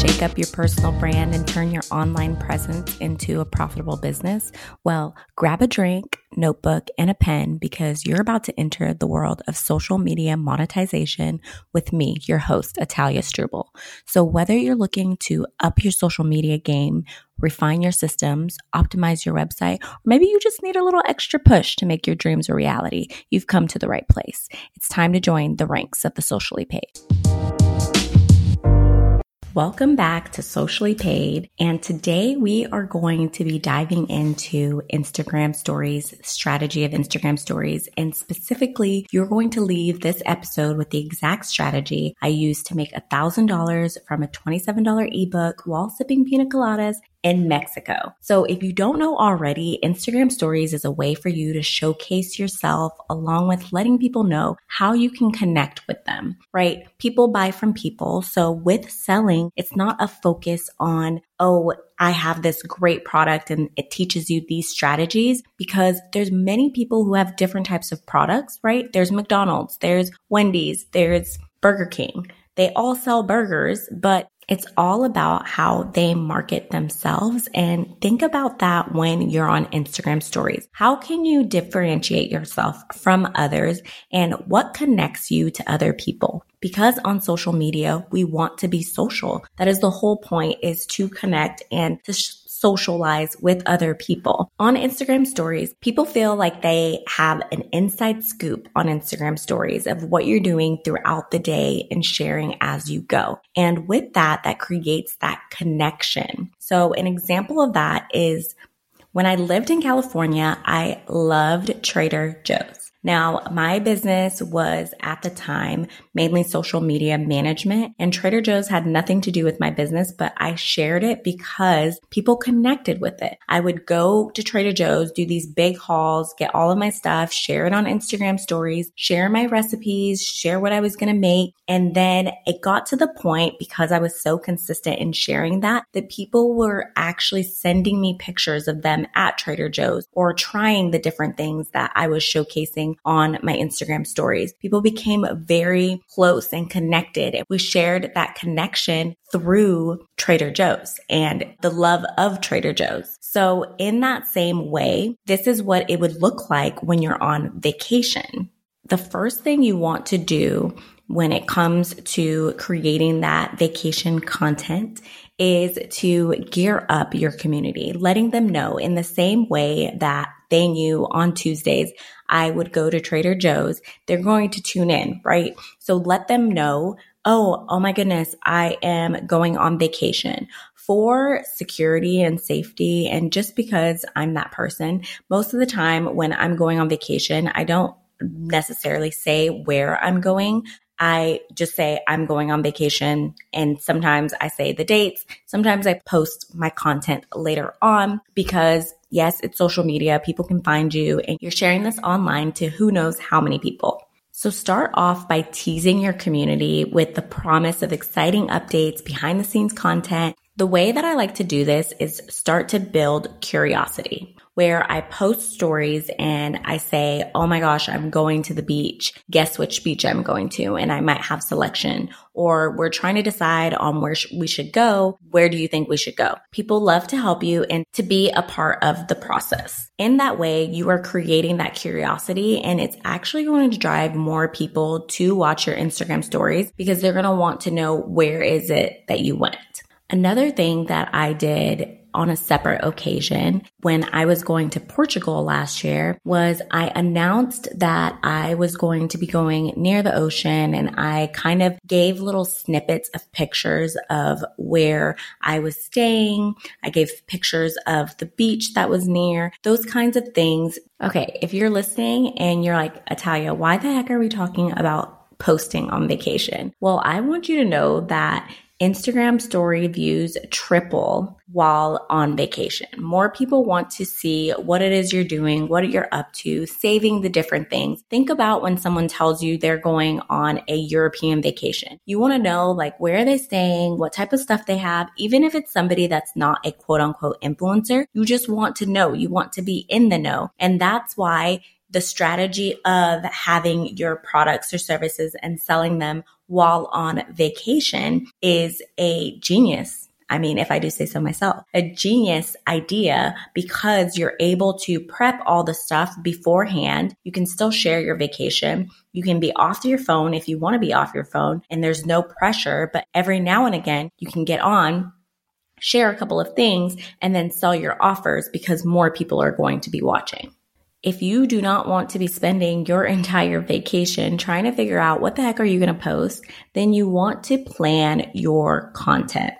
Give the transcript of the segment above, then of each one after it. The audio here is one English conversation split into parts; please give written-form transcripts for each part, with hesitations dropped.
shake up your personal brand and turn your online presence into a profitable business? Well, grab a drink, notebook, and a pen because you're about to enter the world of social media monetization with me, your host, Attaliah Strubel. So whether you're looking to up your social media game, refine your systems, optimize your website, or maybe you just need a little extra push to make your dreams a reality, you've come to the right place. It's time to join the ranks of the Socially Paid. Welcome back to Socially Paid, and today we are going to be diving into Instagram stories, strategy of Instagram stories, and specifically, you're going to leave this episode with the exact strategy I used to make $1,000 from a $27 ebook while sipping pina coladas in Mexico. So if you don't know already, Instagram stories is a way for you to showcase yourself along with letting people know how you can connect with them, right? People buy from people. So with selling, it's not a focus on, oh, I have this great product and it teaches you these strategies, because there's many people who have different types of products, right? There's McDonald's, there's Wendy's, there's Burger King. They all sell burgers, but it's all about how they market themselves. And think about that when you're on Instagram stories. How can you differentiate yourself from others, and what connects you to other people? Because on social media, we want to be social. That is the whole point, is to connect and to socialize with other people. On Instagram stories, people feel like they have an inside scoop on Instagram stories of what you're doing throughout the day and sharing as you go. And with that, that creates that connection. So an example of that is when I lived in California, I loved Trader Joe's. Now, my business was at the time mainly social media management, and Trader Joe's had nothing to do with my business, but I shared it because people connected with it. I would go to Trader Joe's, do these big hauls, get all of my stuff, share it on Instagram stories, share my recipes, share what I was going to make. And then it got to the point, because I was so consistent in sharing that people were actually sending me pictures of them at Trader Joe's or trying the different things that I was showcasing on my Instagram stories. People became very close and connected. We shared that connection through Trader Joe's and the love of Trader Joe's. So in that same way, this is what it would look like when you're on vacation. The first thing you want to do when it comes to creating that vacation content is to gear up your community, letting them know in the same way that they knew on Tuesdays I would go to Trader Joe's, they're going to tune in, right? So let them know, oh my goodness, I am going on vacation for security and safety. And just because I'm that person, most of the time when I'm going on vacation, I don't necessarily say where I'm going. I just say I'm going on vacation, and sometimes I say the dates. Sometimes I post my content later on because, yes, it's social media. People can find you, and you're sharing this online to who knows how many people. So start off by teasing your community with the promise of exciting updates, behind-the-scenes content. The way that I like to do this is start to build curiosity, where I post stories and I say, oh my gosh, I'm going to the beach. Guess which beach I'm going to? And I might have selection. Or we're trying to decide on where we should go. Where do you think we should go? People love to help you and to be a part of the process. In that way, you are creating that curiosity, and it's actually going to drive more people to watch your Instagram stories because they're going to want to know, where is it that you went? Another thing that I did on a separate occasion when I was going to Portugal last year was I announced that I was going to be going near the ocean, and I kind of gave little snippets of pictures of where I was staying. I gave pictures of the beach that was near, those kinds of things. Okay, if you're listening and you're like, Attaliah, why the heck are we talking about posting on vacation? Well, I want you to know that Instagram story views triple while on vacation. More people want to see what it is you're doing, what you're up to, saving the different things. Think about when someone tells you they're going on a European vacation. You want to know, like, where are they staying, what type of stuff they have. Even if it's somebody that's not a quote unquote influencer, you just want to know. You want to be in the know. And that's why the strategy of having your products or services and selling them while on vacation is a genius. I mean, if I do say so myself, a genius idea, because you're able to prep all the stuff beforehand. You can still share your vacation. You can be off your phone if you want to be off your phone, and there's no pressure, but every now and again you can get on, share a couple of things, and then sell your offers because more people are going to be watching. If you do not want to be spending your entire vacation trying to figure out what the heck are you going to post, then you want to plan your content.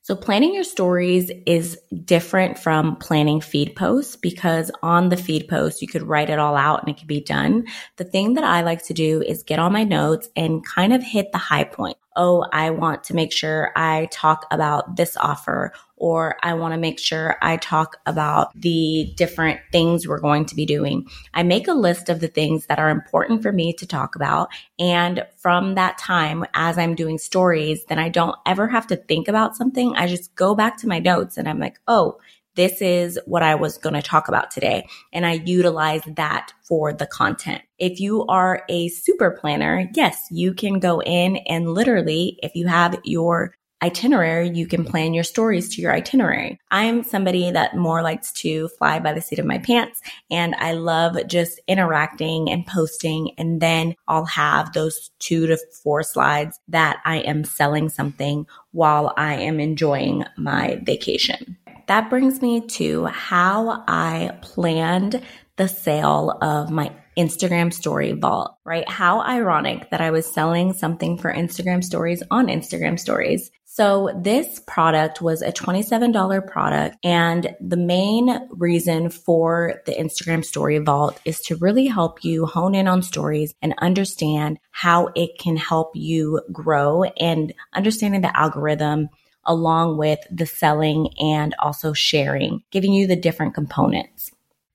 So planning your stories is different from planning feed posts, because on the feed post, you could write it all out and it could be done. The thing that I like to do is get on my notes and kind of hit the high point. Oh, I want to make sure I talk about this offer, or I want to make sure I talk about the different things we're going to be doing. I make a list of the things that are important for me to talk about. And from that time, as I'm doing stories, then I don't ever have to think about something. I just go back to my notes and I'm like, oh, this is what I was going to talk about today. And I utilize that for the content. If you are a super planner, yes, you can go in and literally, if you have your itinerary, you can plan your stories to your itinerary. I'm somebody that more likes to fly by the seat of my pants, and I love just interacting and posting, and then I'll have those 2 to 4 slides that I am selling something while I am enjoying my vacation. That brings me to how I planned the sale of my Instagram Story Vault, right? How ironic that I was selling something for Instagram Stories on Instagram Stories. So this product was a $27 product, and the main reason for the Instagram Story Vault is to really help you hone in on stories and understand how it can help you grow, and understanding the algorithm along with the selling and also sharing, giving you the different components.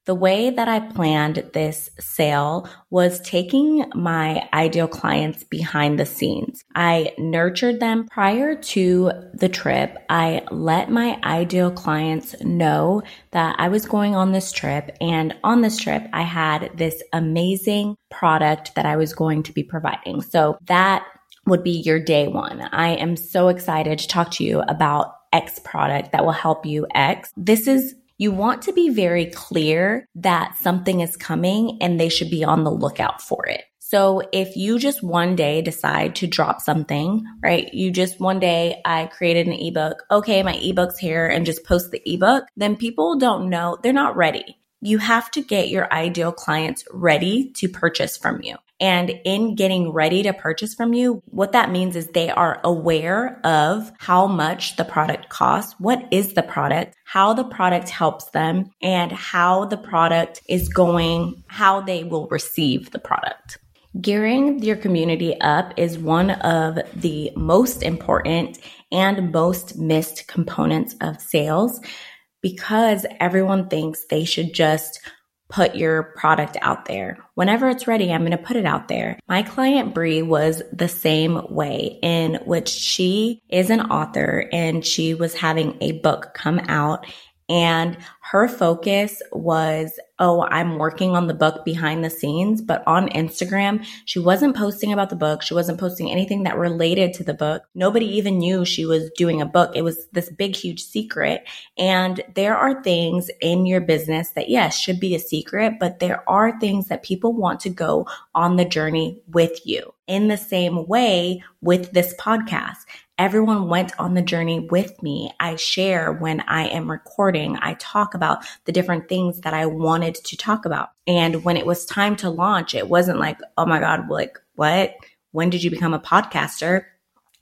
The way that I planned this sale was taking my ideal clients behind the scenes. I nurtured them prior to the trip. I let my ideal clients know that I was going on this trip, and on this trip, I had this amazing product that I was going to be providing. So that would be your day one. I am so excited to talk to you about X product that will help you X. You want to be very clear that something is coming and they should be on the lookout for it. So if you just one day decide to drop something, right? You just one day, I created an ebook. Okay, my ebook's here, and just post the ebook. Then people don't know. They're not ready. You have to get your ideal clients ready to purchase from you. And in getting ready to purchase from you, what that means is they are aware of how much the product costs, what is the product, how the product helps them, and how the product is going, how they will receive the product. Gearing your community up is one of the most important and most missed components of sales, because everyone thinks they should just put your product out there. Whenever it's ready, I'm going to put it out there. My client Bree was the same way, in which she is an author and she was having a book come out, and her focus was, oh, I'm working on the book behind the scenes, but on Instagram, she wasn't posting about the book. She wasn't posting anything that related to the book. Nobody even knew she was doing a book. It was this big, huge secret. And there are things in your business that, yes, should be a secret, but there are things that people want to go on the journey with you. In the same way with this podcast. Everyone went on the journey with me. I share when I am recording. I talk about the different things that I wanted to talk about. And when it was time to launch, it wasn't like, oh my God, like what? When did you become a podcaster?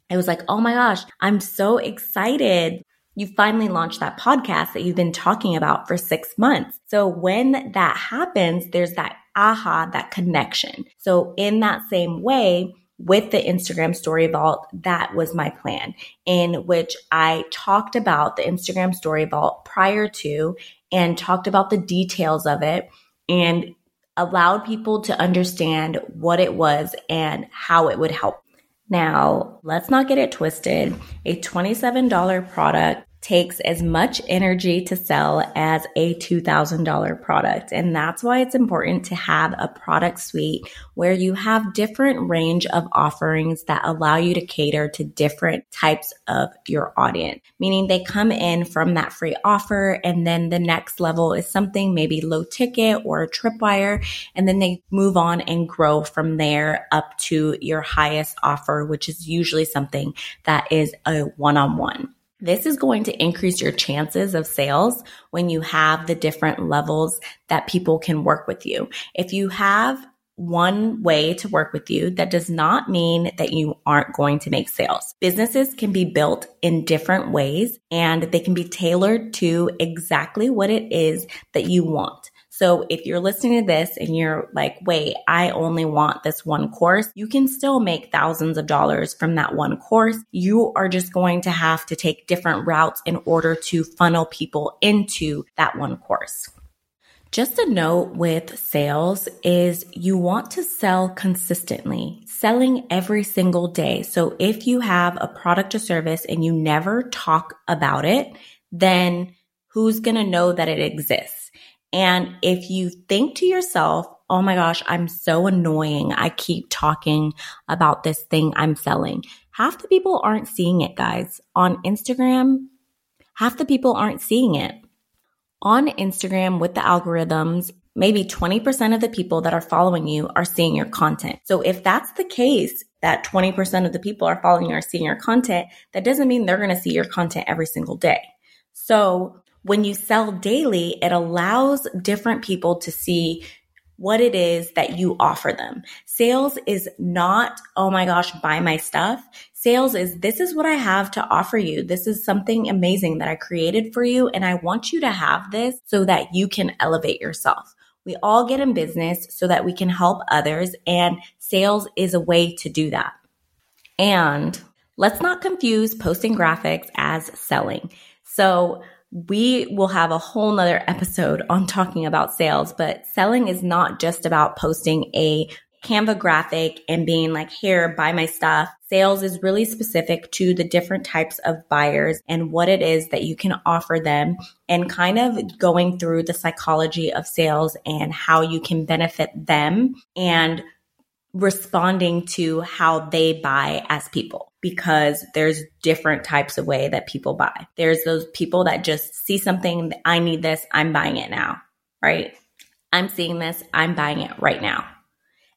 It was like, oh my gosh, I'm so excited. You finally launched that podcast that you've been talking about for 6 months. So when that happens, there's that aha, that connection. So in that same way, with the Instagram Story Vault, that was my plan, in which I talked about the Instagram Story Vault prior to and talked about the details of it and allowed people to understand what it was and how it would help. Now, let's not get it twisted. A $27 product takes as much energy to sell as a $2,000 product. And that's why it's important to have a product suite where you have different range of offerings that allow you to cater to different types of your audience, meaning they come in from that free offer. And then the next level is something maybe low ticket or a tripwire. And then they move on and grow from there up to your highest offer, which is usually something that is a one-on-one. This is going to increase your chances of sales when you have the different levels that people can work with you. If you have one way to work with you, that does not mean that you aren't going to make sales. Businesses can be built in different ways and they can be tailored to exactly what it is that you want. So if you're listening to this and you're like, wait, I only want this one course, you can still make thousands of dollars from that one course. You are just going to have to take different routes in order to funnel people into that one course. Just a note with sales is you want to sell consistently, selling every single day. So if you have a product or service and you never talk about it, then who's going to know that it exists? And if you think to yourself, oh my gosh, I'm so annoying, I keep talking about this thing I'm selling. Half the people aren't seeing it, guys. On Instagram, half the people aren't seeing it. On Instagram with the algorithms, maybe 20% of the people that are following you are seeing your content. So if that's the case, that 20% of the people are following you or seeing your content, that doesn't mean they're going to see your content every single day. So when you sell daily, it allows different people to see what it is that you offer them. Sales is not, oh my gosh, buy my stuff. Sales is, this is what I have to offer you. This is something amazing that I created for you, and I want you to have this so that you can elevate yourself. We all get in business so that we can help others, and sales is a way to do that. And let's not confuse posting graphics as selling. So we will have a whole nother episode on talking about sales, but selling is not just about posting a Canva graphic and being like, here, buy my stuff. Sales is really specific to the different types of buyers and what it is that you can offer them, and kind of going through the psychology of sales and how you can benefit them and responding to how they buy as people. Because there's different types of way that people buy. There's those people that just see something, I need this, I'm buying it now, right? I'm seeing this, I'm buying it right now.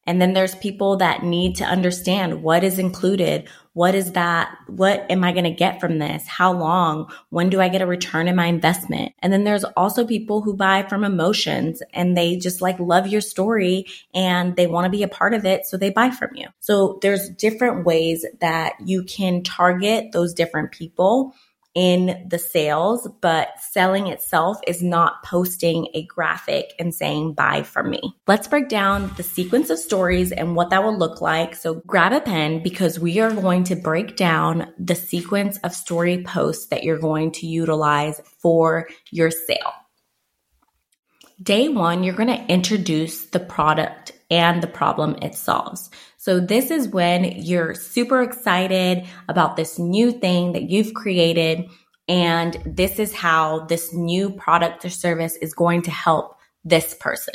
And then there's people that need to understand what is included, what is that, what am I going to get from this, how long, when do I get a return in my investment? And then there's also people who buy from emotions and they just like love your story and they want to be a part of it, so they buy from you. So there's different ways that you can target those different people in the sales, but selling itself is not posting a graphic and saying, buy from me. Let's break down the sequence of stories and what that will look like. So grab a pen, because we are going to break down the sequence of story posts that you're going to utilize for your sale. Day one, you're going to introduce the product and the problem it solves. So this is when you're super excited about this new thing that you've created, and this is how this new product or service is going to help this person.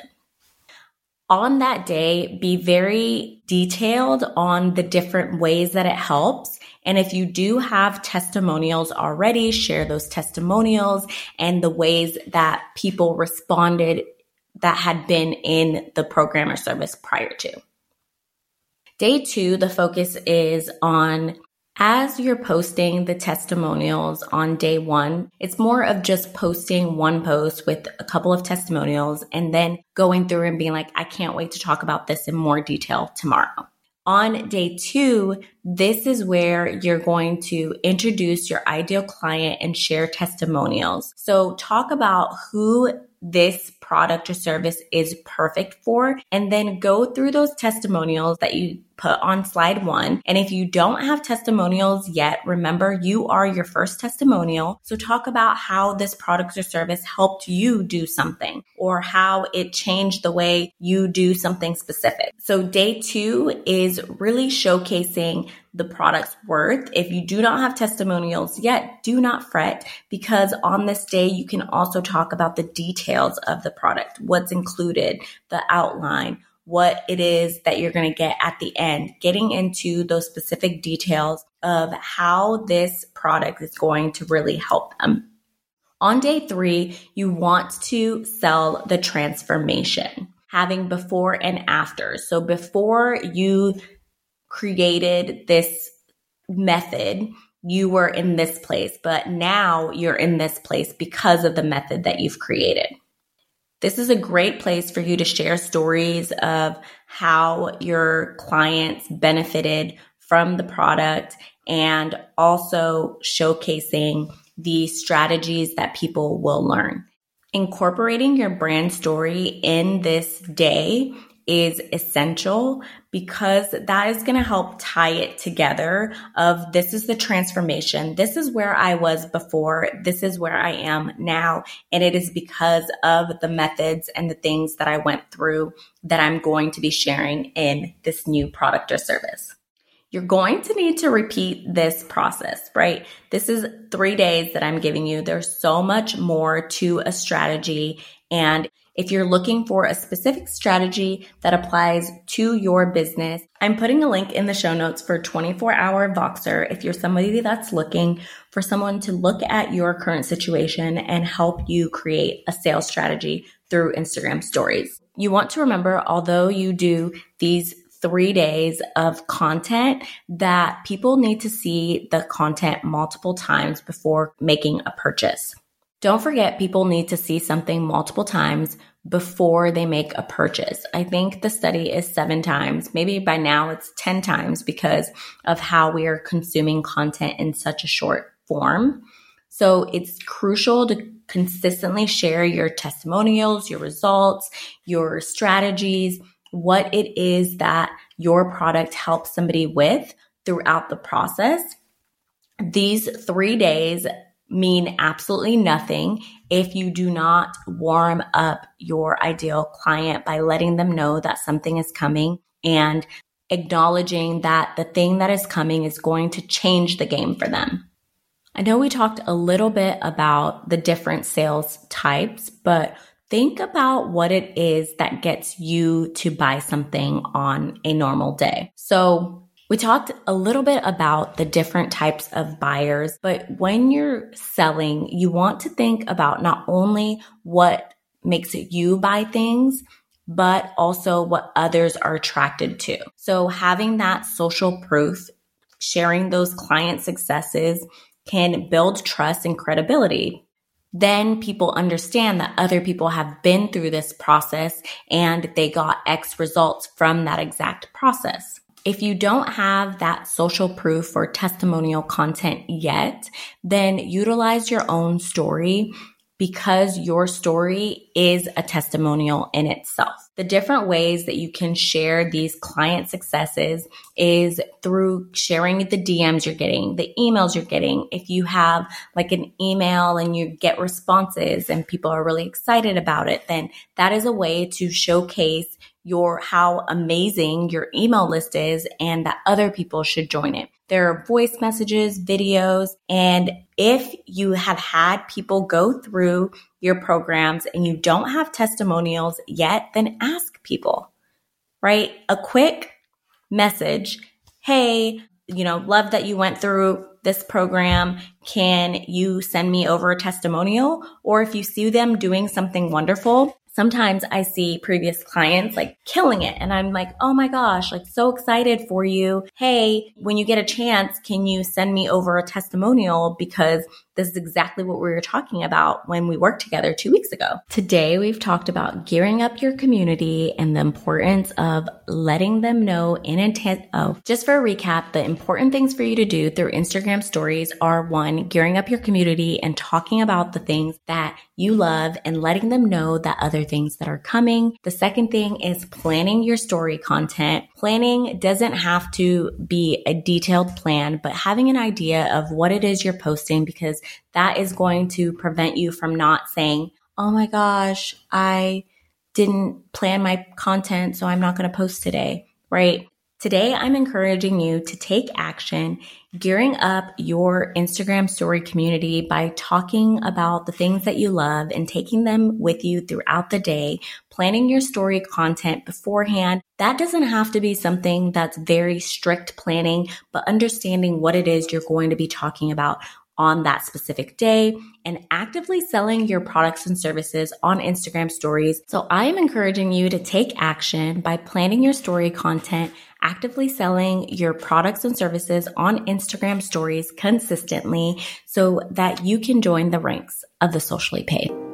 On that day, be very detailed on the different ways that it helps. And if you do have testimonials already, share those testimonials and the ways that people responded that had been in the program or service prior to. Day two, the focus is on, as you're posting the testimonials on day one, it's more of just posting one post with a couple of testimonials and then going through and being like, I can't wait to talk about this in more detail tomorrow. On day two, this is where you're going to introduce your ideal client and share testimonials. So talk about who this product or service is perfect for, and then go through those testimonials that you put on slide one. And if you don't have testimonials yet, remember you are your first testimonial. So talk about how this product or service helped you do something or how it changed the way you do something specific. So day two is really showcasing the product's worth. If you do not have testimonials yet, do not fret because on this day, you can also talk about the details of the product, what's included, the outline, what it is that you're going to get at the end, getting into those specific details of how this product is going to really help them. On day three, you want to sell the transformation, having before and after. So before you created this method, you were in this place, but now you're in this place because of the method that you've created. This is a great place for you to share stories of how your clients benefited from the product and also showcasing the strategies that people will learn. Incorporating your brand story in this day is essential because that is going to help tie it together of this is the transformation. This is where I was before. This is where I am now. And it is because of the methods and the things that I went through that I'm going to be sharing in this new product or service. You're going to need to repeat this process, right? This is 3 days that I'm giving you. There's so much more to a strategy. And if you're looking for a specific strategy that applies to your business, I'm putting a link in the show notes for 24-hour Voxer if you're somebody that's looking for someone to look at your current situation and help you create a sales strategy through Instagram stories. You want to remember, although you do these 3 days of content, that people need to see the content multiple times before making a purchase. Don't forget, people need to see something multiple times before they make a purchase. I think the study is 7 times. Maybe by now it's 10 times because of how we are consuming content in such a short form. So it's crucial to consistently share your testimonials, your results, your strategies, what it is that your product helps somebody with throughout the process. These 3 days mean absolutely nothing if you do not warm up your ideal client by letting them know that something is coming and acknowledging that the thing that is coming is going to change the game for them. I know we talked a little bit about the different sales types, but think about what it is that gets you to buy something on a normal day. So we talked a little bit about the different types of buyers, but when you're selling, you want to think about not only what makes you buy things, but also what others are attracted to. So having that social proof, sharing those client successes can build trust and credibility. Then people understand that other people have been through this process and they got X results from that exact process. If you don't have that social proof or testimonial content yet, then utilize your own story because your story is a testimonial in itself. The different ways that you can share these client successes is through sharing the DMs you're getting, the emails you're getting. If you have like an email and you get responses and people are really excited about it, then that is a way to showcase how amazing your email list is and that other people should join it. There are voice messages, videos, and if you have had people go through your programs and you don't have testimonials yet, then ask people, right? A quick message, hey, love that you went through this program. Can you send me over a testimonial? Or if you see them doing something wonderful, sometimes I see previous clients like killing it and I'm like, oh my gosh, like so excited for you. Hey, when you get a chance, can you send me over a testimonial because This is exactly what we were talking about when we worked together 2 weeks ago. Today, we've talked about gearing up your community and the importance of letting them know in intent. Oh, just for a recap, the important things for you to do through Instagram stories are 1, gearing up your community and talking about the things that you love and letting them know that other things that are coming. The second thing is planning your story content. Planning doesn't have to be a detailed plan, but having an idea of what it is you're posting, because that is going to prevent you from not saying, oh my gosh, I didn't plan my content, so I'm not going to post today, right? Today, I'm encouraging you to take action, gearing up your Instagram story community by talking about the things that you love and taking them with you throughout the day, planning your story content beforehand. That doesn't have to be something that's very strict planning, but understanding what it is you're going to be talking about on that specific day, and actively selling your products and services on Instagram stories. So I am encouraging you to take action by planning your story content, actively selling your products and services on Instagram stories consistently so that you can join the ranks of the socially paid.